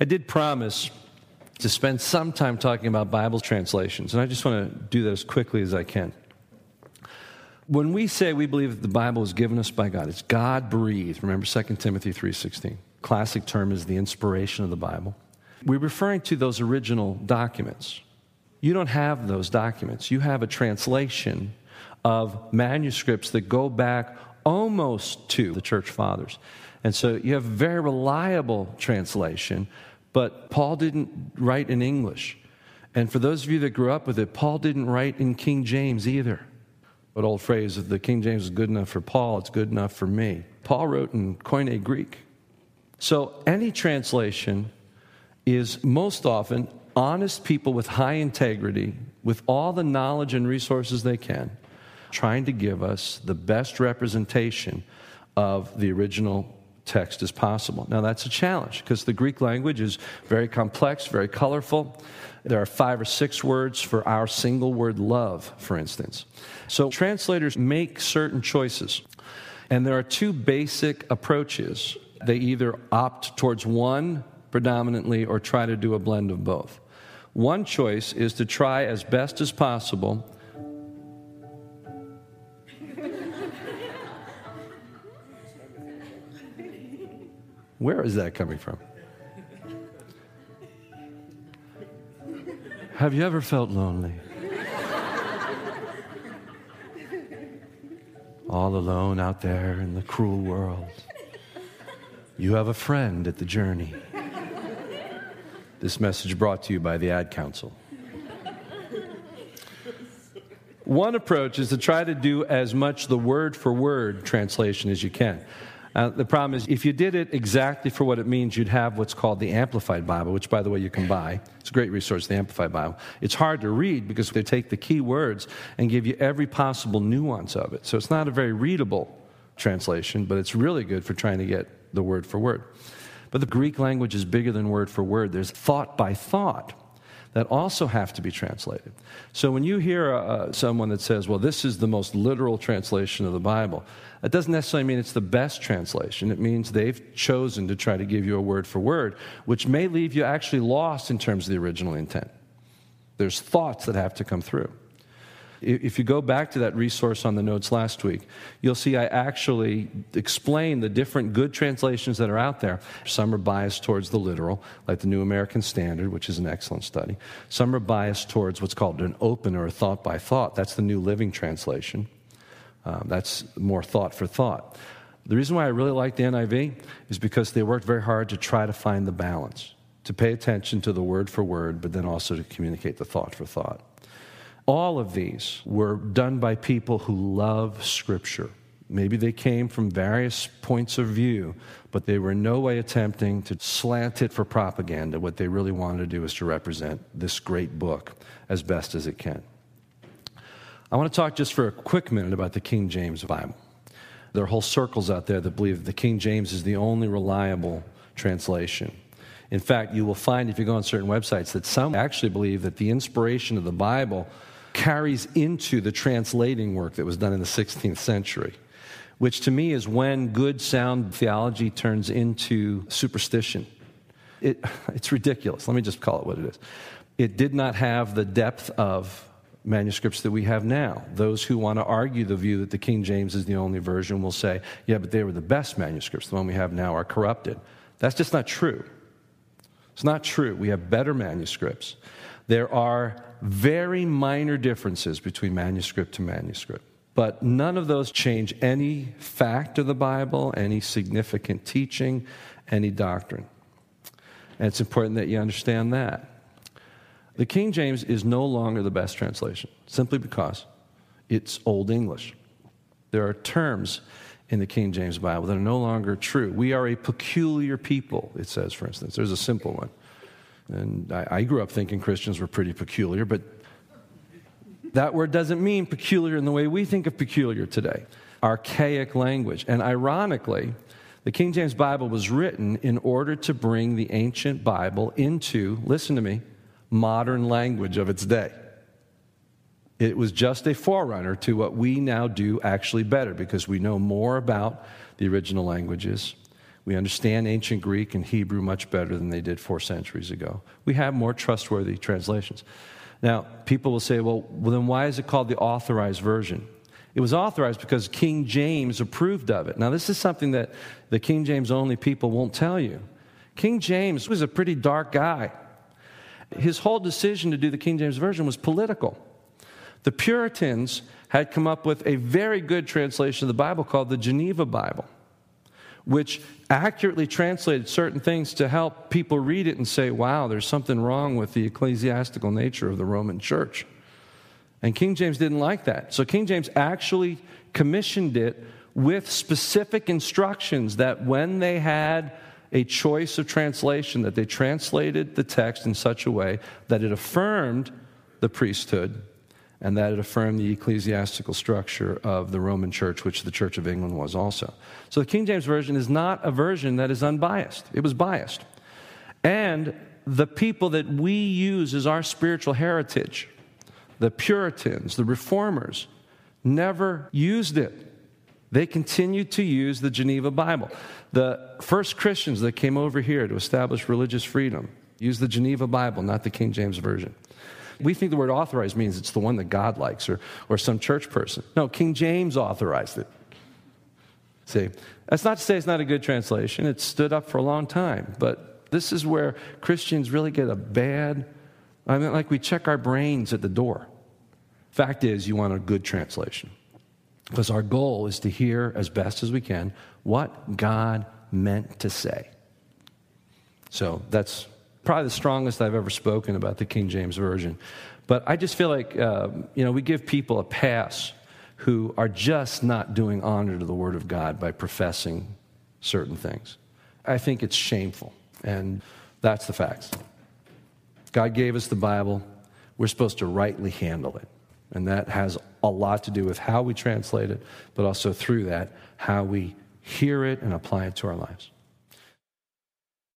I did promise to spend some time talking about Bible translations, and I just want to do that as quickly as I can. When we say we believe that the Bible is given us by God, it's God-breathed. Remember 2 Timothy 3:16. Classic term is the inspiration of the Bible. We're referring to those original documents. You don't have those documents. You have a translation of manuscripts that go back almost to the church fathers. And so you have very reliable translation, but Paul didn't write in English. And for those of you that grew up with it, Paul didn't write in King James either. What old phrase, if the King James is good enough for Paul, it's good enough for me. Paul wrote in Koine Greek. So any translation is most often honest people with high integrity, with all the knowledge and resources they can, trying to give us the best representation of the original text as possible. Now, that's a challenge because the Greek language is very complex, very colorful. There are 5 or 6 words for our single word love, for instance. So translators make certain choices, and there are 2 basic approaches. They either opt towards one predominantly or try to do a blend of both. One choice is to try as best as possible Where is that coming from? Have you ever felt lonely? All alone out there in the cruel world. You have a friend at the journey. This message brought to you by the Ad Council. One approach is to try to do as much the word-for-word translation as you can. The problem is, if you did it exactly for what it means, you'd have what's called the Amplified Bible, which, by the way, you can buy. It's a great resource, the Amplified Bible. It's hard to read because they take the key words and give you every possible nuance of it. So it's not a very readable translation, but it's really good for trying to get the word for word. But the Greek language is bigger than word for word. There's thought by thought that also have to be translated. So when you hear someone that says, well, this is the most literal translation of the Bible, that doesn't necessarily mean it's the best translation. It means they've chosen to try to give you a word for word, which may leave you actually lost in terms of the original intent. There's thoughts that have to come through. If you go back to that resource on the notes last week, you'll see I actually explain the different good translations that are out there. Some are biased towards the literal, like the New American Standard, which is an excellent study. Some are biased towards what's called an open or a thought by thought. That's the New Living Translation. That's more thought for thought. The reason why I really like the NIV is because they worked very hard to try to find the balance, to pay attention to the word for word, but then also to communicate the thought for thought. All of these were done by people who love Scripture. Maybe they came from various points of view, but they were in no way attempting to slant it for propaganda. What they really wanted to do is to represent this great book as best as it can. I want to talk just for a quick minute about the King James Bible. There are whole circles out there that believe that the King James is the only reliable translation. In fact, you will find if you go on certain websites that some actually believe that the inspiration of the Bible carries into the translating work that was done in the 16th century, which to me is when good sound theology turns into superstition. It's ridiculous. Let me just call it what it is. It did not have the depth of manuscripts that we have now. Those who want to argue the view that the King James is the only version will say, yeah, but they were the best manuscripts. The one we have now are corrupted. That's just not true. It's not true. We have better manuscripts. There are very minor differences between manuscript to manuscript, but none of those change any fact of the Bible, any significant teaching, any doctrine. And it's important that you understand that. The King James is no longer the best translation, simply because it's Old English. There are terms in the King James Bible that are no longer true. We are a peculiar people, it says, for instance. There's a simple one. And I grew up thinking Christians were pretty peculiar, but that word doesn't mean peculiar in the way we think of peculiar today. Archaic language. And ironically, the King James Bible was written in order to bring the ancient Bible into, listen to me, modern language of its day. It was just a forerunner to what we now do actually better because we know more about the original languages. We understand ancient Greek and Hebrew much better than they did 4 centuries ago. We have more trustworthy translations. Now, people will say, well, then why is it called the Authorized Version? It was authorized because King James approved of it. Now, this is something that the King James-only people won't tell you. King James was a pretty dark guy. His whole decision to do the King James Version was political. The Puritans had come up with a very good translation of the Bible called the Geneva Bible, which accurately translated certain things to help people read it and say, wow, there's something wrong with the ecclesiastical nature of the Roman Church. And King James didn't like that. So King James actually commissioned it with specific instructions that when they had a choice of translation, that they translated the text in such a way that it affirmed the priesthood and that it affirmed the ecclesiastical structure of the Roman Church, which the Church of England was also. So the King James Version is not a version that is unbiased. It was biased. And the people that we use as our spiritual heritage, the Puritans, the Reformers, never used it. They continued to use the Geneva Bible. The first Christians that came over here to establish religious freedom used the Geneva Bible, not the King James Version. We think the word authorized means it's the one that God likes or some church person. No, King James authorized it. See, that's not to say it's not a good translation. It stood up for a long time. But this is where Christians really get a bad, like we check our brains at the door. Fact is, you want a good translation. Because our goal is to hear as best as we can what God meant to say. So that's probably the strongest I've ever spoken about the King James Version. But I just feel like, we give people a pass who are just not doing honor to the Word of God by professing certain things. I think it's shameful, and that's the facts. God gave us the Bible. We're supposed to rightly handle it, and that has a lot to do with how we translate it, but also through that, how we hear it and apply it to our lives.